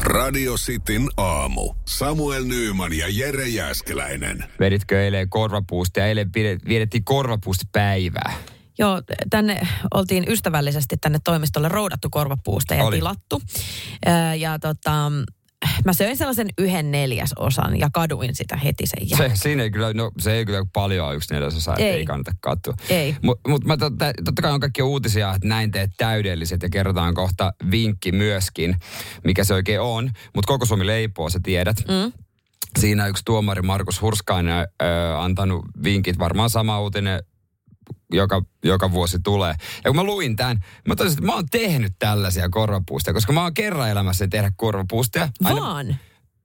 Radio Cityn aamu. Samuel Nyyman ja Jere Jääskeläinen. Veditkö eilen korvapuusta ja eilen viedettiin korvapuustipäivää? Joo, tänne oltiin ystävällisesti tänne toimistolle roudattu korvapuusta ja tilattu. Ja mä söin sellaisen 1/4 ja kaduin sitä heti sen jälkeen. Se ei kyllä paljon 1/4, ei kannata katua. Mutta totta kai on kaikkia uutisia, että näin teet täydelliset ja kerrotaan kohta vinkki myöskin, mikä se oikein on. Mutta koko Suomi leipoo, sä tiedät. Mm. Siinä yksi tuomari Markus Hurskainen antanut vinkit, varmaan sama uutinen joka vuosi tulee. Ja kun mä luin tämän, mä totesin, että mä oon tehnyt tällaisia korvapuusteja, koska mä oon kerran elämässä tehdä korvapuusteja.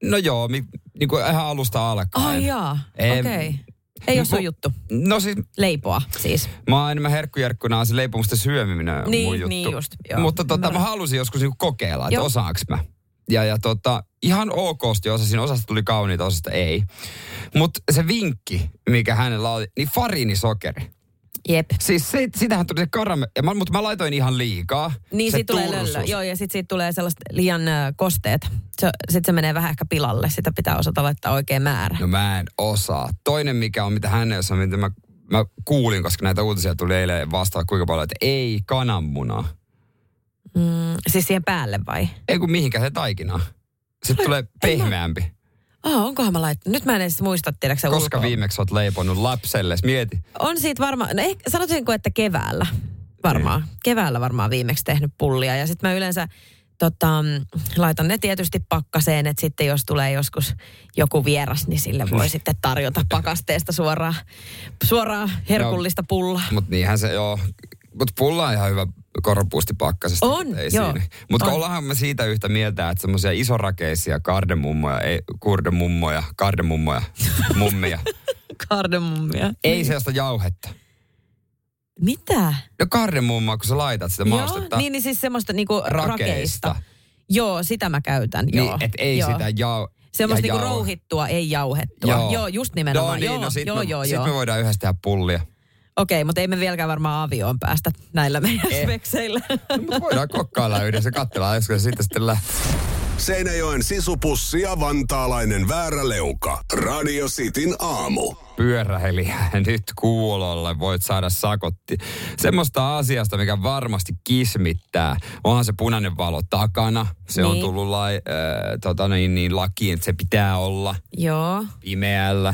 No joo, niin kuin ihan alusta alkaen. Ai jaa, okei. Okay. Ei ole sun juttu. No siis. Leipoa siis. Mä oon enemmän herkkujärkkuna, on se leipomusten syöminen on mun juttu. Niin just, joo. Mutta mä halusin joskus niinku kokeilla, että osaanko mä. Ja ihan okosti osasin, osasta tuli kauniita, osasta ei. Mutta se vinkki, mikä hänellä oli, niin fariinisokeri. Jep. Siis sitähän tuli se mutta mä laitoin ihan liikaa. Niin, siitä tulee löllö. Joo, ja siitä tulee sellaiset liian kosteet. Sitten se menee vähän ehkä pilalle. Sitä pitää osata laittaa oikea määrä. No mä en osaa. Toinen mikä on, mitä hän ei osaa, mitä mä kuulin, koska näitä uutisia tuli eilen vastaan kuinka paljon, että ei kananmunaa. Siis siihen päälle vai? Ei kun mihinkään se taikinaa. Sitten tulee pehmeämpi. Onkohan mä laittanut? Nyt mä en edes muista, tiedäksä ulkoa. Koska viimeksi oot leiponut lapselles, mieti. On siitä varmaan, no ehkä sanoisinko, että keväällä varmaan. Mm. Keväällä varmaan viimeksi tehnyt pullia. Ja sitten mä yleensä laitan ne tietysti pakkaseen, että sitten jos tulee joskus joku vieras, niin sille voi sitten tarjota pakasteesta suoraan herkullista pullaa. Mutta niinhän se, joo. Mutta pulla on ihan hyvä korvapuustipakkasesta. On, ei joo. Mutta ollaanhan me siitä yhtä mieltä, että semmoisia isorakeisia kardemummoja. Kardemummia. Ei sellaista jauhetta. Mitä? No kardemummaa, kun sä laitat sitä maustetta. Niin siis semmoista niinku rakeista. Joo, sitä mä käytän. Niin, että ei sitä jauhetta. Semmoista niinku rouhittua, ei jauhettua. Joo, just nimenomaan. Sit me voidaan yhdessä tehdä pullia. Okei, mutta ei me vieläkään varmaan avioon päästä näillä meidän spekseillä. No, voidaan kokkailla yhdessä, katsellaan, josko se sitten lähtee. Seinäjoen sisupussi ja vantaalainen vääräleuka. Radio Cityn aamu. Pyöräheli nyt kuulolle, voit saada sakotti. Semmoista asiasta, mikä varmasti kismittää. Onhan se punainen valo takana. Se on tullut lakiin, että se pitää olla pimeällä.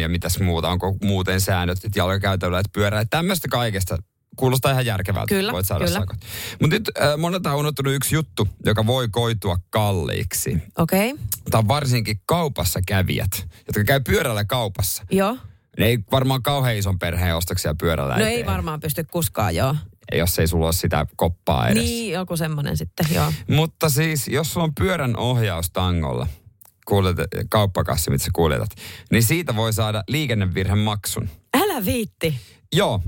Ja mitäs muuta, onko muuten säännöt, että jalkakäytävillä, että pyörää. Tämmöistä kaikesta. Kuulostaa ihan järkevältä, kyllä, voit saada sakot. Mutta nyt monelta on unohtunut yksi juttu, joka voi koitua kalliiksi. Okei. Okay. Tämä on varsinkin kaupassa kävijät, jotka käy pyörällä kaupassa. Joo. Ne ei varmaan kauhean ison perheen ostoksia pyörällä eteen. No ei varmaan pysty kuskaan, joo. Jos ei sulla ole sitä koppaa edes. Niin, joku semmoinen sitten, joo. Mutta siis, jos sulla on pyörän ohjaus tangolla, kauppakassi, mitä sä kuljetat, niin siitä voi saada liikennevirhemaksun. Älä viitti. Joo,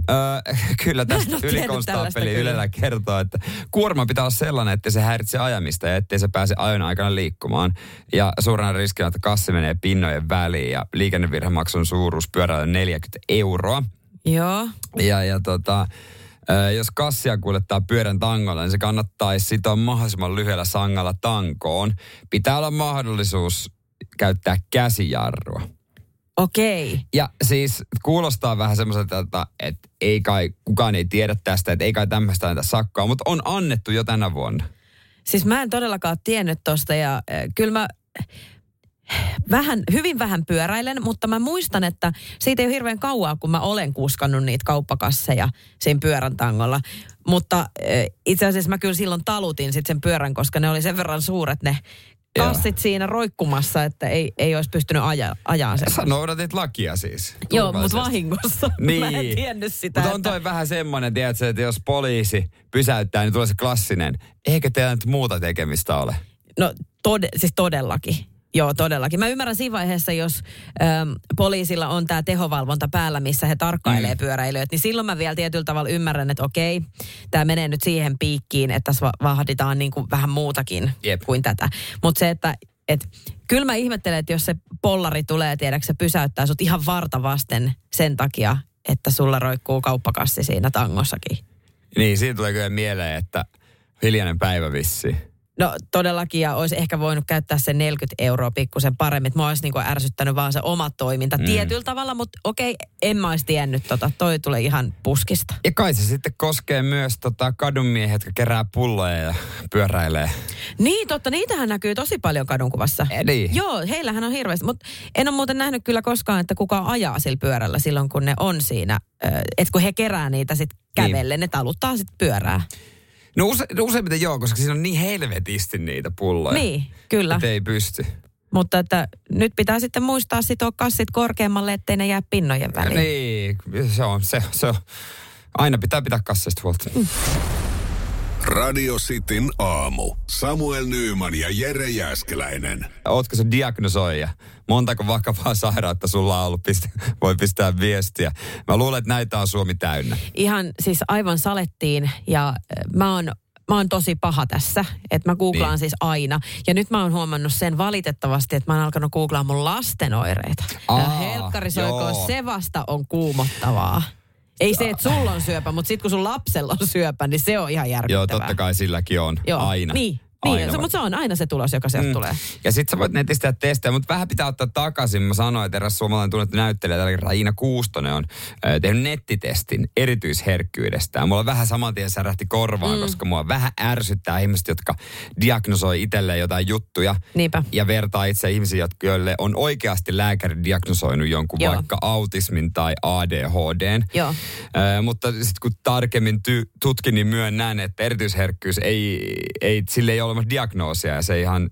kyllä tästä ylikonstaapeli Ylellä kertoo, että kuorma pitää olla sellainen, että se häiritsee ajamista ja ettei se pääse ajon aikana liikkumaan. Ja suurena riskinä, että kassi menee pinnojen väliin ja liikennevirhemaksun suuruus pyörällä on 40 €. Joo. Jos kassia kuljettaa pyörän tangolla, niin se kannattaisi sitoa mahdollisimman lyhyellä sangalla tankoon. Pitää olla mahdollisuus käyttää käsijarrua. Okei. Ja siis kuulostaa vähän semmoiselta, että ei kai, kukaan ei tiedä tästä, että ei kai tämmöistä näitä sakkoa, mutta on annettu jo tänä vuonna. Siis mä en todellakaan ole tiennyt tosta ja kyllä mä hyvin vähän pyöräilen, mutta mä muistan, että siitä ei ole hirveän kauaa, kun mä olen kuskannut niitä kauppakasseja siinä pyörän tangolla. Mutta itse asiassa mä kyllä silloin talutin sitten sen pyörän, koska ne oli sen verran suuret ne tassit siinä roikkumassa, että ei olisi pystynyt ajaa sen. Sä noudatit lakia siis. Joo, mutta vahingossa. Niin. Mä en tiennyt sitä. Mutta on toi vähän semmoinen, tiedätkö, että jos poliisi pysäyttää, niin tulee se klassinen. Eikö teillä nyt muuta tekemistä ole? No siis todellakin. Joo, todellakin. Mä ymmärrän siinä vaiheessa, jos poliisilla on tää tehovalvonta päällä, missä he tarkkailee pyöräilijöitä, niin silloin mä vielä tietyllä tavalla ymmärrän, että okei, tää menee nyt siihen piikkiin, että tässä vahditaan niin kuin vähän muutakin kuin tätä. Mutta se, että kyllä mä ihmettelen, että jos se pollari tulee, tiedätkö, se pysäyttää sut ihan varta vasten sen takia, että sulla roikkuu kauppakassi siinä tangossakin. Niin, siitä tulee kyllä mieleen, että hiljainen päivä vissiin. No todellakin, ja olisi ehkä voinut käyttää sen 40 € pikkusen paremmin. Mä olisin niin ärsyttänyt vaan se oma toiminta tietyllä tavalla, mutta okei, en mä olisi tiennyt tota. Toi tulee ihan puskista. Ja kai se sitten koskee myös kadunmiehet, jotka kerää pulloja ja pyöräilee. Niin totta, niitähän näkyy tosi paljon kadunkuvassa. Eli? Joo, heillähän on hirveästi, mutta en ole muuten nähnyt kyllä koskaan, että kuka ajaa sillä pyörällä silloin, kun ne on siinä. Että kun he kerää niitä sitten kävellen, ne taluttaa sitten pyörää. No useimmiten joo, koska siinä on niin helvetisti niitä pulloja. Niin, kyllä. Että ei pysty. Mutta että nyt pitää sitten muistaa sitoa kassit korkeammalle, ettei ne jää pinnojen väliin. Niin, se on. Aina pitää pitää kassista huolta. Radio Cityn aamu. Samuel Nyyman ja Jere Jääskeläinen. Ootko se diagnosoija? Montako vakavaa sairautta sulla on ollut? Voi pistää viestiä. Mä luulen, että näitä on Suomi täynnä. Ihan siis aivan salettiin, ja mä oon tosi paha tässä, että mä googlaan niin. Siis aina. Ja nyt mä oon huomannut sen valitettavasti, että mä oon alkanut googlaa mun lasten oireita. Helkkarisoikoon, se vasta on kuumottavaa. Ei se, että sulla on syöpä, mutta sitten kun sun lapsella on syöpä, niin se on ihan järkyttävää. Joo, totta kai silläkin on. Joo. Aina. Niin, mutta se on aina se tulos, joka sieltä tulee. Ja sit sä voit netistä testejä, mutta vähän pitää ottaa takaisin. Mä sanoin, että eräs suomalainen tunnettu näyttelijä, tällä kertaa Iina Kuustonen, on tehnyt nettitestin erityisherkkyydestään. Mulla on vähän saman tien särähti korvaan, koska mua vähän ärsyttää ihmiset, jotka diagnosoi itselleen jotain juttuja. Niinpä. Ja vertaa itse ihmisiä, joille on oikeasti lääkäri diagnosoinut jonkun vaikka autismin tai ADHDn. Joo. Mutta sit kun tarkemmin tutkin, niin myönnän, että erityisherkkyys ei sille ei ole olemassa diagnoosia, ja se ihan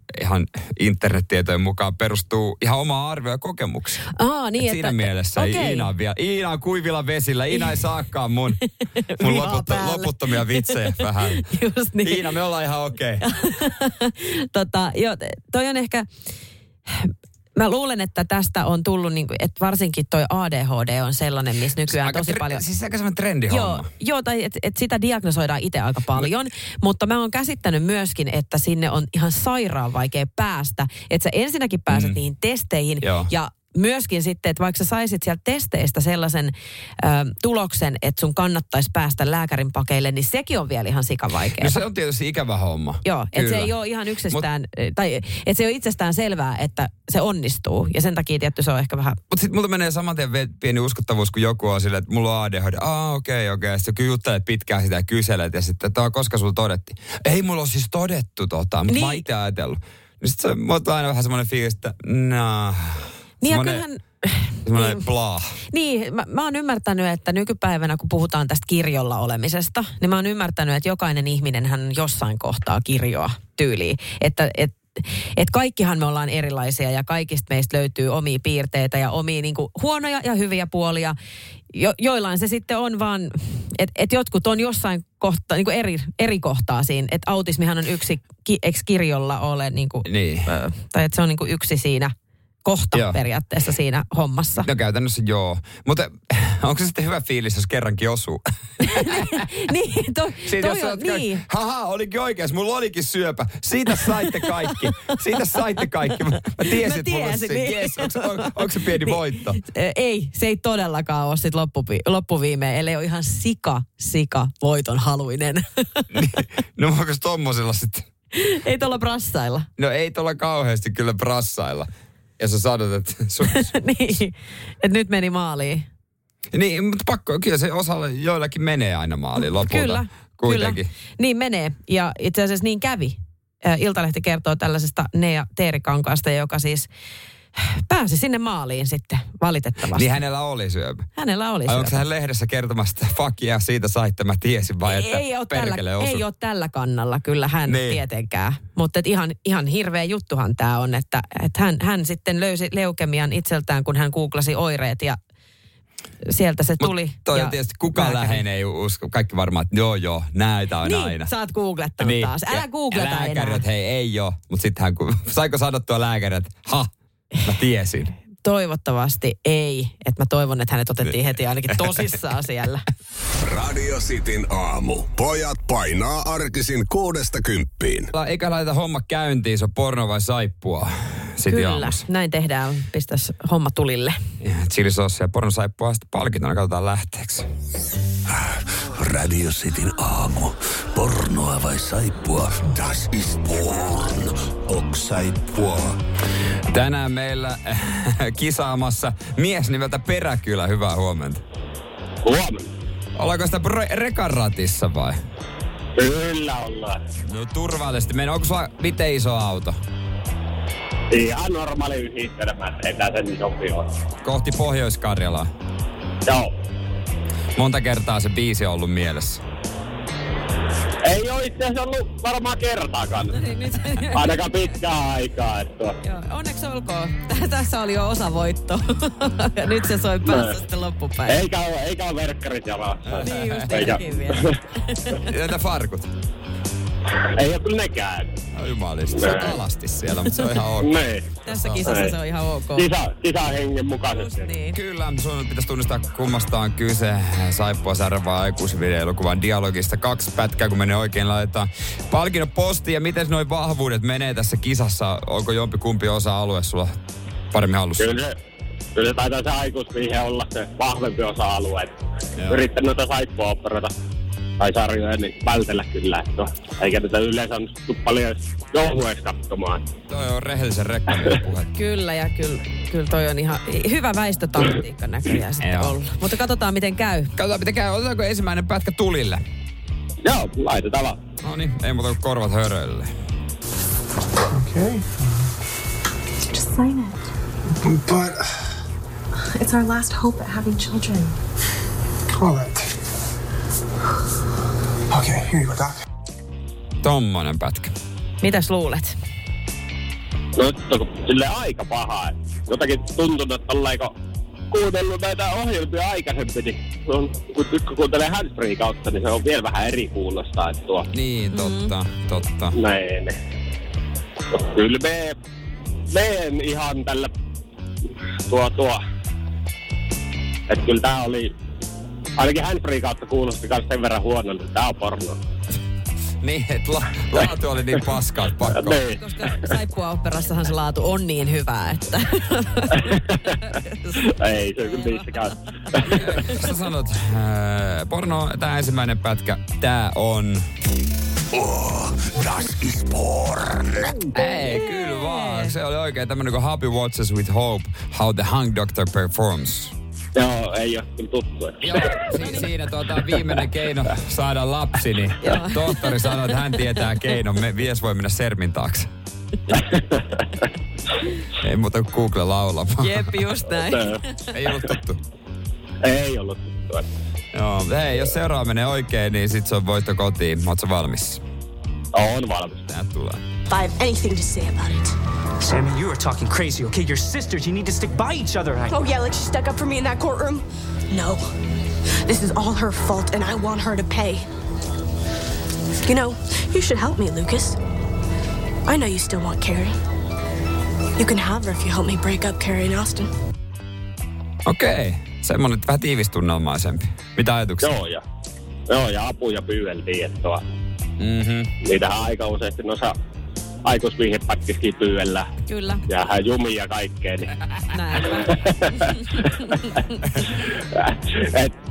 internettietojen mukaan perustuu ihan omaa arvioon ja kokemuksiin. Niin, siinä mielessä okay. Iina on kuivilla vesillä. Iina ei saakaan mun loputtomia vitsejä vähän. Just niin. Iina, me ollaan ihan okei. Toi on ehkä... Mä luulen, että tästä on tullut, että varsinkin toi ADHD on sellainen, missä nykyään tosi paljon... Siis aika sellainen trendihomma. Joo, tai että sitä diagnosoidaan itse aika paljon, mutta mä oon käsittänyt myöskin, että sinne on ihan sairaan vaikea päästä. Että sä ensinnäkin pääset niihin testeihin, ja myöskin sitten, että vaikka sä saisit sieltä testeistä sellaisen tuloksen, että sun kannattaisi päästä lääkärin pakeille, niin sekin on vielä ihan sikavaikeaa. No se on tietysti ikävä homma. Joo, että se ei ole ihan että se ei ole itsestään selvää, että se onnistuu. Ja sen takia tietty se on ehkä vähän... Mutta sitten multa menee saman tien pieni uskottavuus, kun joku on silleen, että mulla on ADHD. Okei. Sitten kun juttelet pitkään sitä ja kyselet, ja sitten, että koska sulla todettiin. Ei mulla on siis todettu mutta niin. Mä oon itse ajatellut. Sitten mulla on aina vähän semmoinen fiilis, että semmoinen plaa. Niin, mä oon ymmärtänyt, että nykypäivänä kun puhutaan tästä kirjolla olemisesta, niin mä oon ymmärtänyt, että jokainen ihminenhän on jossain kohtaa kirjoa tyyliin. Että kaikkihan me ollaan erilaisia, ja kaikista meistä löytyy omia piirteitä ja omia huonoja ja hyviä puolia. Joillain se sitten on vaan, että jotkut on jossain kohtaa, eri kohtaa siinä. Että autismihan on yksi, eikö kirjolla ole, tai että se on yksi siinä kohta periaatteessa siinä hommassa. No käytännössä joo. Mutta onko se sitten hyvä fiilis, jos kerrankin osuu? Niin, toi on. Haha, olikin oikeas, mulla olikin syöpä. Siitä saitte kaikki. Mä tiesin, että mulla olisi se. Jes, onko se pieni voitto? Ei, se ei todellakaan ole sitten loppuviimeen, ellei ole ihan sika voiton haluinen. No onko se tommosilla sitten? Ei tuolla brassailla. No ei tuolla kauheasti kyllä brassailla. Ja sä sanot, että... Niin, että nyt meni maaliin. Niin, mutta kyllä se osalla joillakin menee aina maaliin lopulta. Kyllä. Niin menee. Ja itse asiassa niin kävi. Iltalehti kertoo tällaisesta Nea Teerikankaasta, joka siis pääsi sinne maaliin sitten valitettavasti. Niin hänellä oli syöpä. Hänellä oli syöpä. Onko hän lehdessä kertomassa fakia siitä saitte, mä tiesin vai että perkele osu? Ei ole tällä kannalla kyllä hän niin. Tietenkään. Mutta ihan hirveä juttuhan tämä on, että hän sitten löysi leukemian itseltään, kun hän googlasi oireet ja sieltä se tuli. Mut toi on tietysti kukaan läheinen ei usko. Kaikki varmaan, että joo, näitä on niin, aina. Niin, sä oot googlettanut niin, taas. Älä googleta enää. Lääkärit, hei, ei oo. Mutta sittenhän, saiko sanottua lääkärit, mä tiesin. Toivottavasti ei. Että mä toivon, että hänet otettiin heti ainakin tosissaan siellä. Radio Cityn aamu. Pojat painaa arkisin 6–10. Eikä laita homma käyntiin, se on porno vai saippua. City kyllä, aamussa. Näin tehdään. Pistäisi homma tulille. Chilisossia ja porno saippua sitten palkintona. Katsotaan lähteeksi. Radio Cityn aamu. Pornoa vai saippua? Das ist porn. Oks saippua? Tänään meillä kisaamassa mies nimeltä Peräkylä. Hyvää huomenta. Huomenta. Ollaanko sitä rekaratissa vai? Kyllä ollaan. No turvallisesti. Onko sulla miten iso auto? Ihan normaali yhdistelmä. Ei tää sen isompi ole. Kohti Pohjois-Karjalaa. Joo. Monta kertaa se biisi on ollut mielessä? Ei ole itse asiassa ollut varmaan kertaakaan. No niin, ainakaan pitkään aikaa. Että... Joo, onneksi olkoon. Tässä oli jo osavoitto. Nyt se soi päässä sitten loppupäin. Eikä ole verkkarit jalassa. Niin just tietenkin vielä. Entä farkut? Ei ole kyllä nekään. No jumalista, se on alasti siellä, mutta se on ihan ok. Tässä kisassa se on ihan ok. Kisahengen mukaisesti. Niin. Kyllä, sun pitäisi tunnistaa kummasta kyse. Saippua särvää aikuisvideoelokuvan dialogista. 2 pätkää, kun menee oikein, laitetaan palkinnon postiin. Ja miten noi vahvuudet menee tässä kisassa? Onko jompikumpi osa-alue sulla paremmin hallussa? Kyllä taitaa se aikuisviihe olla se vahvempi osa-alue. Yrittänyt noita saippua operoida. Tai sarjoja, niin vältellä kyllä. No, eikä tätä yleensä on paljon joulueksi katsomaan. Toi on rehellisen rekkainen puhe. Kyllä ja kyllä toi on ihan hyvä väistötaktiikka näköjään sitten ollut. Mutta katsotaan miten käy. Otetaanko ensimmäinen pätkä tulille? Joo, laitetaan vaan. No niin, ei muuta kuin korvat höröille. Okei. Okay. Just sign it. But... It's our last hope at having children. All right. Okei, okay, here you go, Doc. Tommonen pätkä. Mitäs luulet? No, silleen aika pahaa. Jotakin tuntunut, että ollaanko kuunnellut näitä ohjelmia aikaisemmin, niin kun kuuntelee handsfree kautta, niin se on vielä vähän eri kuulostaa. Tuo. Niin, totta. Näin. Kyllä meen ihan tällä tuo. Että kyllä tää oli... Ainakin handfree kautta kuulosti myös sen verran huonolta, että tää on porno. Niin, että laatu oli niin paskaa, että pakko. Niin. Koska saippuaoperassahan se laatu on niin hyvää, että... Ei, se on kyllä niissäkään. Sä sanot, porno, tää ensimmäinen pätkä, tää on... Oh, das is porn. Ei, kyllä vaan. Se oli oikein tämmönen kuin Happy Watches with Hope, How the Hung Doctor Performs. Joo, ei ole kyllä tuttu. Joo, siinä viimeinen keino saada lapsi, niin tohtori sanoi, että hän tietää keinon. Mies voi mennä sermin taakse. Ei muuta kuin Google laulamaan. Jep, just näin. Ei ollut tuttu. Ei ollut tuttu. Joo, hei, jos seuraava menee oikein, niin sit se on voitto kotiin. Ootko valmis? On valmis. Tää tulee. If I have anything to say about it. Samuel, you are talking crazy, okay? You're sisters. You need to stick by each other. Oh, yeah, like she stuck up for me in that courtroom? No. This is all her fault, and I want her to pay. You know, you should help me, Lucas. I know you still want Carrie. You can have her if you help me break up Carrie and Austin. Okei. Semmoinen vähän tiivistunnelmaisempi. Mitä ajatuksia? Joo, ja apuja pyydeltiin, että on. Niitähän aika useasti noissa... aikuisviihepätkiskin pyydellä. Kyllä. Jäähän jumia ja kaikkeen. Niin. Näin.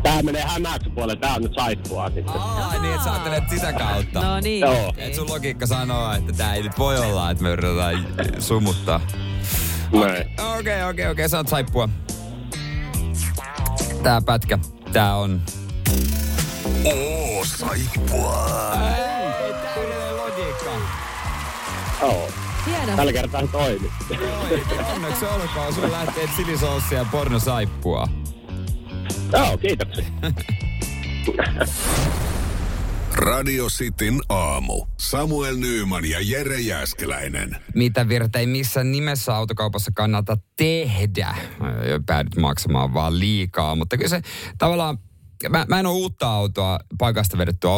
Tää menee hämäksi puolelle. Tää on nyt saippua sitten. Ai niin, että sä ajattelet sitä kautta. No niin. Joo. Et sun logiikka sanoo, että tää ei nyt voi olla, että me yritetään sumuttaa. Okei. Sä oot saippua. Tää pätkä. Tää on... saippua. Ei, tää on logiikka. Oh. Hieno. Tällä kertaa toimi. Onneksi olkoon. Sulla lähtee silisoussia ja pornosaippua. Joo, kiitoksia. Radio Cityn aamu. Samuel Nyyman ja Jere Jääskeläinen. Mitä virta ei missään nimessä autokaupassa kannata tehdä. Päädyt maksamaan vaan liikaa, mutta kyllä se tavallaan... Mä en ole uutta autoa paikasta vedettyä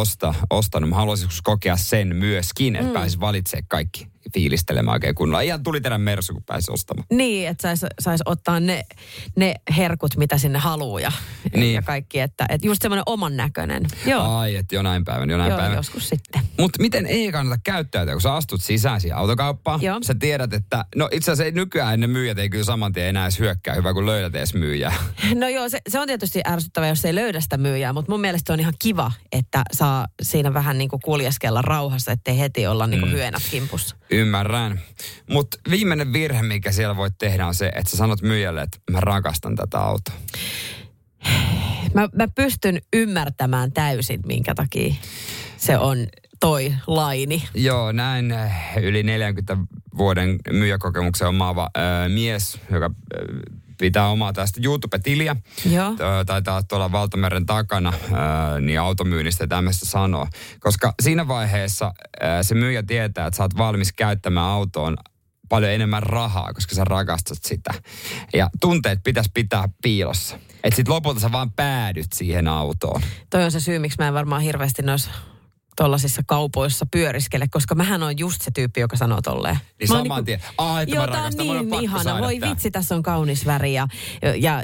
ostanut. Mä haluaisin kokea sen myöskin, että pääsis valitsemaan kaikki fiilistelemään oikein kunnolla. Ihan tuli teidän mersu, kun pääsis ostamaan. Niin, että sais ottaa ne herkut, mitä sinne haluaa ja kaikki. Että just semmoinen oman näköinen. Joo. Ai, että jonain päivänä. Joskus sitten. Mutta miten ei kannata käyttäytyä, kun sä astut sisään siihen autokauppaan? Joo. Sä tiedät, että no itse asiassa ei nykyään ne myyjät ei kyllä saman tien enää edes hyökkää. Hyvä, kun löydät edes myyjää. No joo, se on tietysti ärsyttävää, jos ei löydä sitä myyjää. Mutta mun mielestä on ihan kiva, että saa siinä vähän niin kuin kuljeskella rauhassa, ettei heti olla niin kuin hyönät kimpussa. Ymmärrän. Mutta viimeinen virhe, mikä siellä voit tehdä, on se, että sä sanot myyjälle, että mä rakastan tätä autoa. Mä pystyn ymmärtämään täysin, minkä takia se on toi laini. Joo, näin yli 40 vuoden myyjäkokemuksen omaava mies, joka... pitää omaa tästä YouTube-tiliä. Joo. Taitaa tuolla Valtameren takana niin automyynnistä tämmöistä sanoa. Koska siinä vaiheessa se myyjä tietää, että sä oot valmis käyttämään autoon paljon enemmän rahaa, koska sä rakastat sitä. Ja tunteet pitäisi pitää piilossa. Että sit lopulta sä vaan päädyt siihen autoon. Toi on se syy, miksi mä en varmaan hirveästi noissa tuollaisissa kaupoissa pyöriskele, koska mähän on just se tyyppi, joka sanoo tolleen. Niin saman tien. Joo, tää on niin ihana. Voi vitsi, tässä on kaunis väri ja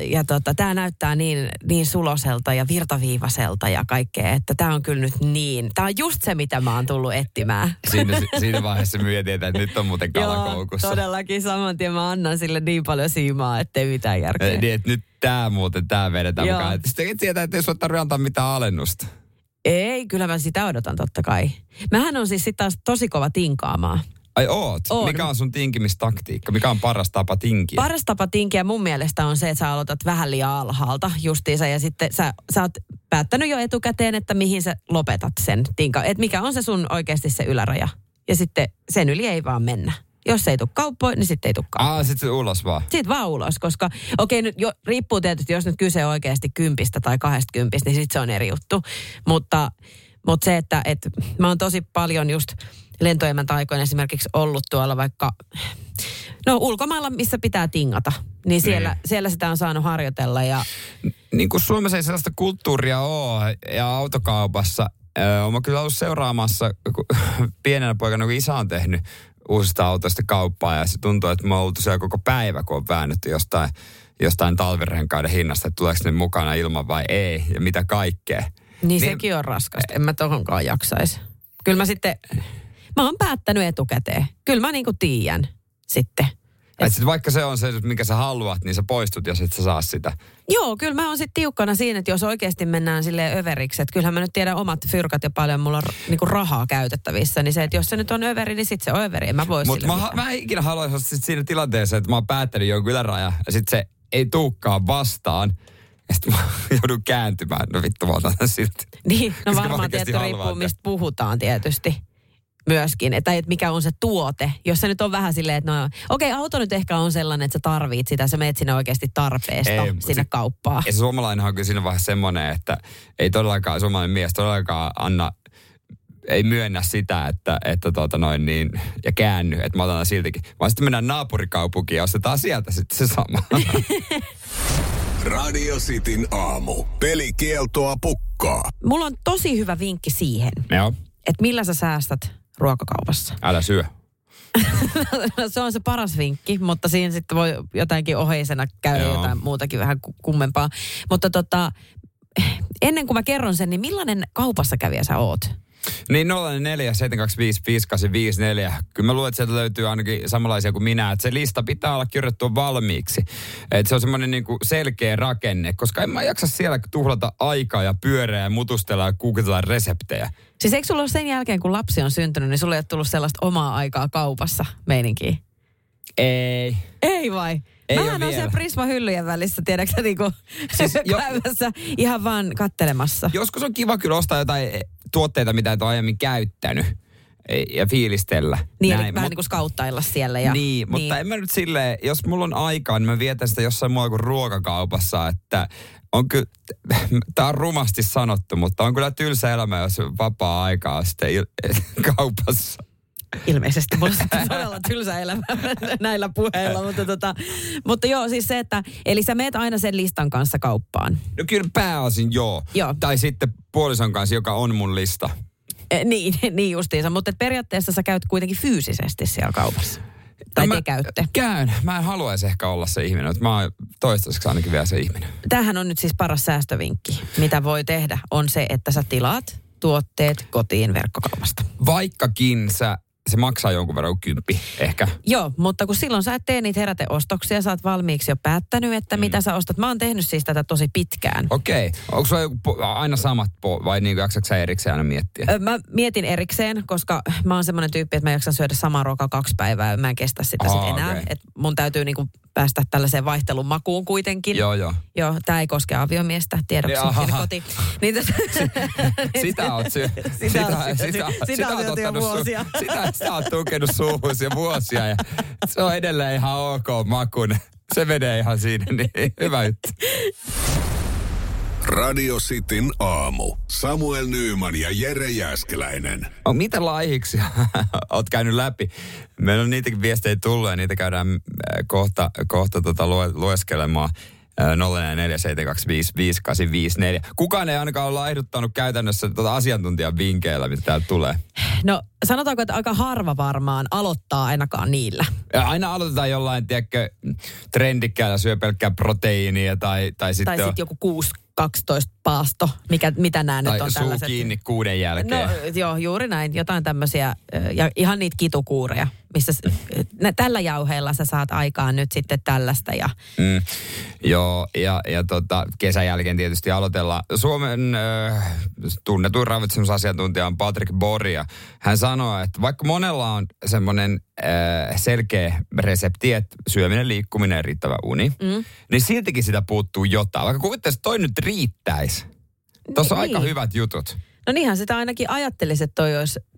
tää näyttää niin suloselta ja virtaviivaselta ja kaikkea, että tää on kyllä nyt niin. Tää on just se, mitä mä oon tullut etsimään. Siinä vaiheessa myyjä tietää, että nyt on muuten kalakoukussa. Joo, todellakin saman tien mä annan sille niin paljon siimaa, ettei mitään järkeä. Niin, että nyt tää vedetään mukaan. Sitten et sieltä, että jos oot tarvitse antaa mitään alennusta. Ei, kyllä mä sitä odotan totta kai. Mähän on siis sit taas tosi kova tinkaamaan. Ai oot? Mikä on sun tinkimistaktiikka? Mikä on paras tapa tinkiä? Paras tapa tinkiä mun mielestä on se, että sä aloitat vähän liian alhaalta justiinsa ja sitten sä oot päättänyt jo etukäteen, että mihin sä lopetat sen tinkaan. Että mikä on se sun oikeasti se yläraja. Ja sitten sen yli ei vaan mennä. Jos ei tule kauppoja, niin sitten ei tule kauppoja. Sitten ulos vaan. Sitten vaan ulos, koska nyt riippuu tietysti, jos nyt kyse on oikeasti 10 tai 20, niin sitten se on eri juttu. Mutta se, että mä oon tosi paljon just lentoemäntäaikoina esimerkiksi ollut tuolla vaikka, ulkomailla, missä pitää tingata. Niin siellä sitä on saanut harjoitella. Ja... Niin kuin Suomessa ei sellaista kulttuuria ole ja autokaupassa. Olen kyllä ollut seuraamassa, pienenä poikana, kun isä on tehnyt uusista autoista kauppaa ja se tuntuu, että mä oon oltu siellä koko päivä, kun on väännetty jostain talvirenkaiden hinnasta, että tuleeko ne mukana ilman vai ei ja mitä kaikkea. Niin sekin on raskasta. En mä tohonkaan jaksaisi. Kyllä mä sitten, mä oon päättänyt etukäteen. Kyllä mä niinku tiedän sitten. Että sit vaikka se on se, minkä sä haluat, niin sä poistut, jos et sä saa sitä. Joo, kyllä mä oon sit tiukkana siinä, että jos oikeasti mennään silleen överiksi, että kyllähän mä nyt tiedän omat fyrkat ja paljon mulla on niinku rahaa käytettävissä, niin se, että jos se nyt on överi, niin sit se on överi, en mä voi sille mitään. Mä ikinä haluaisin sit siinä tilanteessa, että mä oon päättänyt jonkun yläraja, ja sit se ei tulekaan vastaan, ja sit mä joudun kääntymään, no vittu mä otan silti. Niin, no varmaan tietty riippuu, mistä puhutaan tietysti. Myöskin, että mikä on se tuote, jos se nyt on vähän silleen, että auto nyt ehkä on sellainen, että sä tarvit sitä, sä menet sinne oikeasti tarpeesta sinne kauppaan. Ja se suomalainen on kyllä siinä vaiheessa semmoinen, että ei todellakaan, suomalainen mies todellakaan ei myönnä sitä, ja käänny, että mä otan siltikin. Vaan sitten mennään naapurikaupunkiin ja ostetaan sieltä sitten se sama. Radio Cityn aamu. Pelikieltoa pukkaa. Mulla on tosi hyvä vinkki siihen, että millä sä säästät ruokakaupassa. Älä syö. Se on se paras vinkki, mutta siinä sitten voi jotainkin oheisena käydä jotain muutakin vähän kummempaa. Mutta ennen kuin mä kerron sen, niin millainen kaupassa kävijä sä oot? Niin 047255854. Kyllä mä luulen, että sieltä löytyy ainakin samanlaisia kuin minä. Että se lista pitää olla kirjoittua valmiiksi. Että se on semmoinen niin kuin selkeä rakenne, koska en mä jaksa siellä tuhlata aikaa ja pyöreä ja mutustella ja googletella reseptejä. Siis eikö sulla ole sen jälkeen, kun lapsi on syntynyt, niin sulla ei ole tullut sellaista omaa aikaa kaupassa meininkiä? Ei. Ei vai? Mähän on siellä Prisma-hyllyjen välissä, tiedätkö, niin kuin siis päivässä ihan vaan kattelemassa. Joskus on kiva kyllä ostaa jotain tuotteita, mitä et ole aiemmin käyttänyt. ja fiilistellä. Niin, näin. Eli vähän niin kuin skauttailla siellä. Ja, niin, mutta en mä nyt silleen, jos mulla on aikaa, niin mä vietän sitä jossain muualla kuin ruokakaupassa, että on kyllä, tää on rumasti sanottu, mutta on kyllä tylsä elämä, jos vapaa-aikaa on sitten kaupassa. Ilmeisesti mulla on todella tylsä elämä näillä puheilla, mutta joo, siis se, että eli sä meet aina sen listan kanssa kauppaan. No kyllä pääosin joo. Tai sitten puolison kanssa, joka on mun lista. Niin justiinsa, mutta periaatteessa sä käyt kuitenkin fyysisesti siellä kaupassa. Tai te käytte. Käyn. Mä en haluaisi ehkä olla se ihminen, mutta mä oon toistaiseksi ainakin vielä se ihminen. Tämähän on nyt siis paras säästövinkki, mitä voi tehdä, on se, että sä tilaat tuotteet kotiin verkkokaupasta. Vaikkakin se maksaa jonkun verran 10 ehkä. Joo, mutta kun silloin sä et tee niitä heräteostoksia, sä oot valmiiksi jo päättänyt, että mitä sä ostat. Mä oon tehnyt siis tätä tosi pitkään. Okei. Onko sulla aina samat vai niin jaksatko sä erikseen aina miettiä? Mä mietin erikseen, koska mä oon semmoinen tyyppi, että mä jaksan syödä samaa ruokaa 2 päivää. Mä en kestä sitä sitten enää. Okay. Et mun täytyy niinku päästä tällaiseen vaihtelun makuun kuitenkin. Joo. Joo, tää ei koske aviomiestä, tiedoksi sinne kotiin. Niin sitä oot syö. Sitä oot ottanut vuosia. Sitä oot tukenut suuhuisia vuosia ja se on edelleen ihan ok makun. Se menee ihan siinä, niin hyvä juttu. Radio Cityn aamu. Samuel Nyyman ja Jere Jääskeläinen. Mitä laihiksi oot käynyt läpi? Meillä on niitäkin viestejä tullut ja niitä käydään kohta lueskelemaan. 047255854. Kukaan ei ainakaan ole laihduttanut käytännössä asiantuntijan vinkkeillä, mitä täältä tulee. No sanotaanko, että aika harva varmaan aloittaa ainakaan niillä. Ja aina aloitetaan jollain, tiedätkö, trendikkäällä syö pelkkää proteiinia tai sitten... Tai sitten joku 6-12 paasto, mitä nämä nyt on tällaiset. Tai suu kiinni 6 jälkeen. No joo, juuri näin. Jotain tämmöisiä, ja ihan niitä kitukuureja, missä tällä jauheella sä saat aikaan nyt sitten tällaista. Ja. Joo, ja kesän jälkeen tietysti aloitellaan. Suomen tunnetuin ravitsemusasiantuntija on Patrik Borja. Hän sanoo, että vaikka monella on semmoinen selkeä resepti, että syöminen, liikkuminen ja riittävä uni, niin siltikin sitä puuttuu jotain. Vaikka kuvittaisi, että toi nyt riittäisi. Tuossa on aika hyvät jutut. No niinhän sitä ainakin ajattelisi, että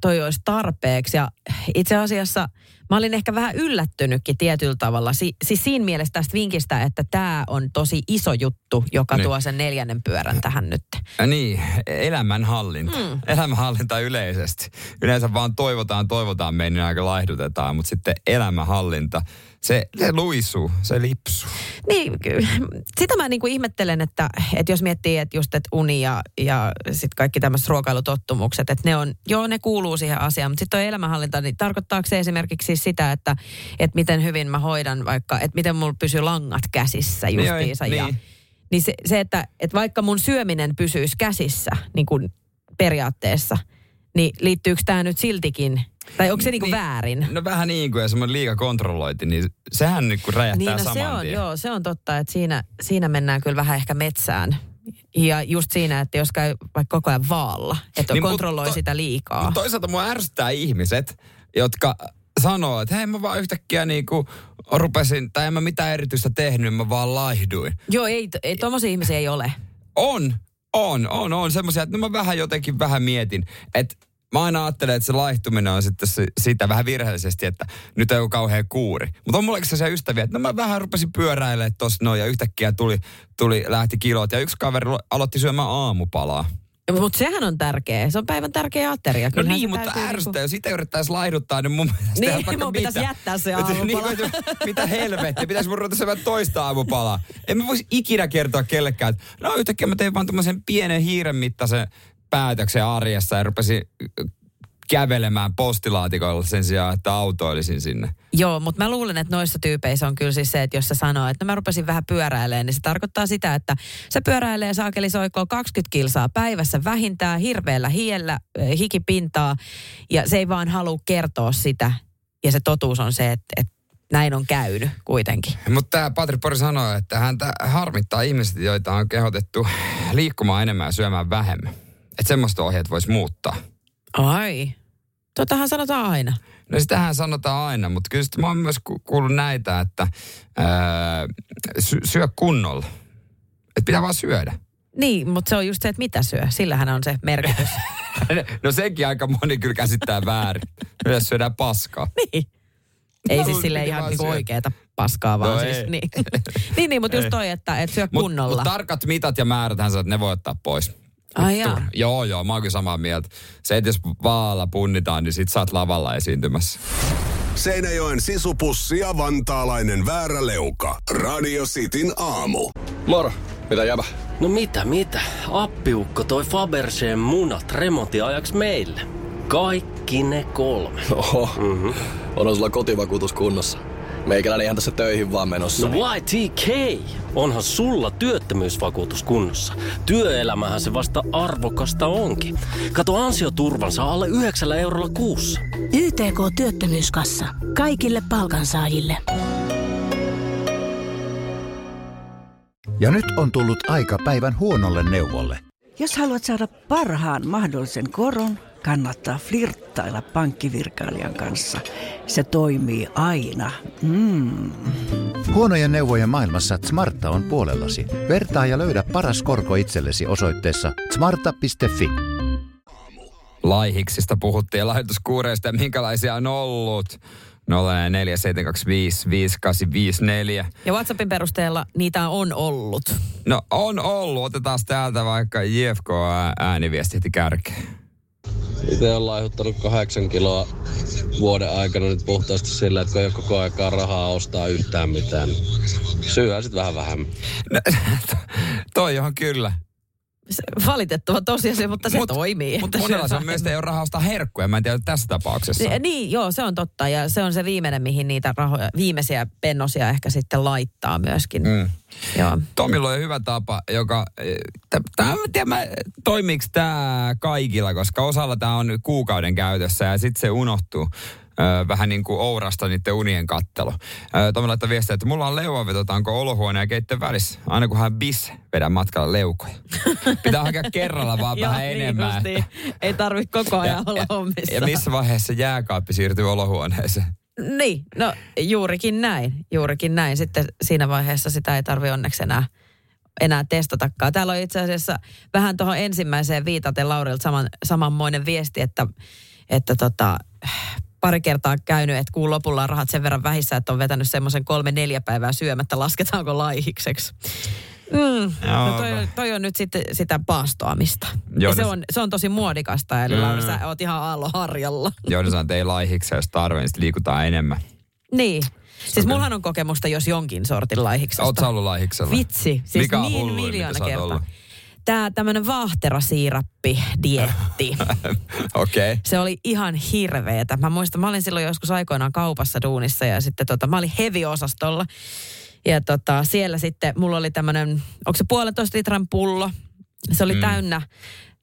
toi olisi tarpeeksi. Ja itse asiassa mä olin ehkä vähän yllättynytkin tietyllä tavalla. Siis siinä mielessä tästä vinkistä, että tämä on tosi iso juttu, joka tuo sen 4. pyörän tähän nyt. Ja niin, elämänhallinta. Elämänhallinta yleisesti. Yleensä vaan toivotaan, me ei niin aika laihdutetaan, mutta sitten elämänhallinta. Se luisuu, se lipsuu. Niin, kyllä. Sitä mä niinku ihmettelen, että jos miettii, että just että uni ja sit kaikki tämmöiset ruokailutottumukset, että ne on, joo ne kuuluu siihen asiaan, mutta sitten toi elämänhallinta, niin tarkoittaako se esimerkiksi sitä, että miten hyvin mä hoidan vaikka, että miten mulla pysyy langat käsissä justiinsa. Niin se että vaikka mun syöminen pysyisi käsissä, niin kuin periaatteessa, niin liittyykö tämä nyt siltikin? Tai onko se niinku väärin? No vähän niin kuin, ja semmoinen liikakontrollointi, niin sehän niinku räjähtää saman tien. Se on totta, että siinä mennään kyllä vähän ehkä metsään. Ja just siinä, että jos käy vaikka koko ajan vaalla, että niin kontrolloi sitä liikaa. Mutta toisaalta mua ärsyttää ihmiset, jotka sanoo, että hei mä vaan yhtäkkiä niinku rupesin, tai en mä mitään erityistä tehnyt, mä vaan laihduin. Joo, ei tommosia ihmisiä ei ole. On semmoisia, että mä vähän mietin, että... Mä aina ajattelen, että se laihtuminen on sitten sitä vähän virheellisesti, että nyt ei ole kauhean kuuri. Mutta on mullekin sellaisia ystäviä, että mä vähän rupesin pyöräilemään tossa noin ja yhtäkkiä lähti kilot. Ja yksi kaveri aloitti syömään aamupalaa. Mutta sehän on tärkeä. Se on päivän tärkeä ateria. No niin, mutta ärsyttää. Jos itse yrittäisi laihduttaa, niin mun mielestä... Niin, mun pitäisi jättää se aamupala. Mitä helvettiä? Pitäisi mun ruveta syömään toista aamupalaa. En mä voisi ikinä kertoa kellekään, että no yhtäkkiä mä tein vaan tommosen pienen hiiren mittaisen päätöksen arjessa ja rupesin kävelemään postilaatikoilla sen sijaan, että autoilisin sinne. Joo, mutta mä luulen, että noissa tyypeissä on kyllä siis se, että jos sä sanoo, että no mä rupesin vähän pyöräilemään, niin se tarkoittaa sitä, että sä pyöräilee saakelisoikoon 20 kilsaa päivässä vähintään hirveällä hiellä, hikipintaa, ja se ei vaan halua kertoa sitä, ja se totuus on se, että näin on käynyt kuitenkin. Mutta Patrik Borja sanoi, että häntä harmittaa ihmiset, joita on kehotettu liikkumaan enemmän ja syömään vähemmän. Että semmoista ohjeet voisi muuttaa. Ai, totahan sanotaan aina. No sitähän sanotaan aina, mutta kyllä mä oon myös kuullut näitä, että syö kunnolla. Että pitää vaan syödä. Niin, mutta se on just se, että mitä syö. Sillähän on se merkitys. No senkin aika moni kyllä käsittää väärin. Myös syödään paskaa. Niin. Ei no, siis silleen ihan niinku oikeeta paskaa vaan no siis. Niin. niin, mutta just toi, että syö kunnolla. Mutta tarkat mitat ja määräthän sä, että ne voi ottaa pois. Ai jaa. Joo, mä oon kyllä samaa mieltä. Se, että jos vaalla punnitaan, niin sit sä oot lavalla esiintymässä. Seinäjoen sisupussi ja vantaalainen vääräleuka. Radio Cityn aamu. Moro, mitä jäbä? No mitä? Appiukko toi Fabergeen munat remontiajaksi meille. Kaikki ne 3. Oho, onhan sulla kotivakuutus kunnossa. Meikäläinen ihan tässä töihin vaan menossa. No YTK, onhan sulla työttömyysvakuutus kunnossa. Työelämähän se vasta arvokasta onkin. Kato ansioturvansa alle 9 eurolla kuussa. YTK työttömyyskassa. Kaikille palkansaajille. Ja nyt on tullut aika päivän huonolle neuvolle. Jos haluat saada parhaan mahdollisen koron, kannattaa flirttailla pankkivirkailijan kanssa. Se toimii aina. Huonojen neuvojen maailmassa Smarta on puolellasi. Vertaa ja löydä paras korko itsellesi osoitteessa smarta.fi. Laihiksista puhuttiin ja lahjoituskuureista ja minkälaisia on ollut. 047255854. Ja WhatsAppin perusteella niitä on ollut. No on ollut. Otetaan täältä vaikka JFK ääniviesti heti kärkeen. Itse on laihuttanut 8 kiloa vuoden aikana nyt puhtaasti sillä, että kun ei ole koko aikaa rahaa ostaa yhtään mitään. Syyä sitten vähän vähemmän. No, toi on kyllä. Valitettava tosiasia, mutta se toimii. Mutta monella se on myös, että ei ole rahaa ostaa herkkuja. Mä en tiedä tässä tapauksessa. Niin, joo, se on totta. Ja se on se viimeinen, mihin niitä rahoja, viimeisiä pennosia ehkä sitten laittaa myöskin. Joo. Tomilla on hyvä tapa, joka... Mä en tiedä, toimiiko tämä kaikilla, koska osalla tämä on kuukauden käytössä ja sitten se unohtuu. Vähän niin kuin ourasta niiden unien kattelu. Tomi laittaa viestiä, että mulla on leuanveto, tanko olohuone ja keitten välissä. Aina kun hän vedän matkalla leukoja. Pitää hakea kerralla vaan vähän niin, enemmän. Että... Ei tarvitse koko ajan olla hommissa. Ja missä vaiheessa jääkaappi siirtyy olohuoneeseen? Niin, no juurikin näin. Sitten siinä vaiheessa sitä ei tarvitse onneksi enää testatakaan. Täällä on itse asiassa vähän tuohon ensimmäiseen viitaten Laurilta samanmoinen viesti, että pari kertaa käynyt, että kuun lopulla on rahat sen verran vähissä, että on vetänyt semmoisen 3-4 päivää syömättä. Lasketaanko laihikseksi? No toi on nyt sitten sitä paastoamista. Joo, se on tosi muodikasta, eli Lauri, sä oot ihan aallonharjalla. Joo, niin sanon, ei laihikseksi, jos tarve, niin liikutaan enemmän. Niin. Siis mullahan on kokemusta, jos jonkin sortin laihiksesta. Oot sä ollut laihiksella? Vitsi, siis mikä niin hulluin, miljoona kertaa. Tää tämmönen vaahterasiirappi-dietti. Okei. Se oli ihan hirveetä. Mä muistan, mä olin silloin joskus aikoinaan kaupassa duunissa ja sitten mä olin heavy-osastolla. Ja siellä sitten mulla oli tämmönen, onko se 1,5 litran pullo? Se oli täynnä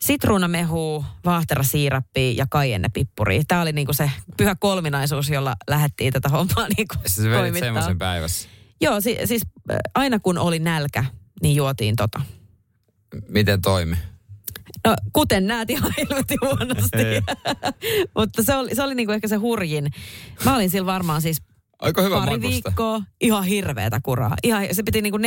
sitruunamehua, vaahterasiirappia ja kaijennepippuria. Tää oli niinku se pyhä kolminaisuus, jolla lähdettiin tätä hommaa niinku toimittaa. Sä vedit semmoisen päivässä? Joo, siis aina kun oli nälkä, niin juotiin tota. Miten toimi? No, kuten näet, ihan helvetin huonosti. Mutta se oli niinku ehkä se hurjin. Mä olin sillä varmaan siis pari viikkoa ihan hirveätä kuraa. Ihan, se piti niinku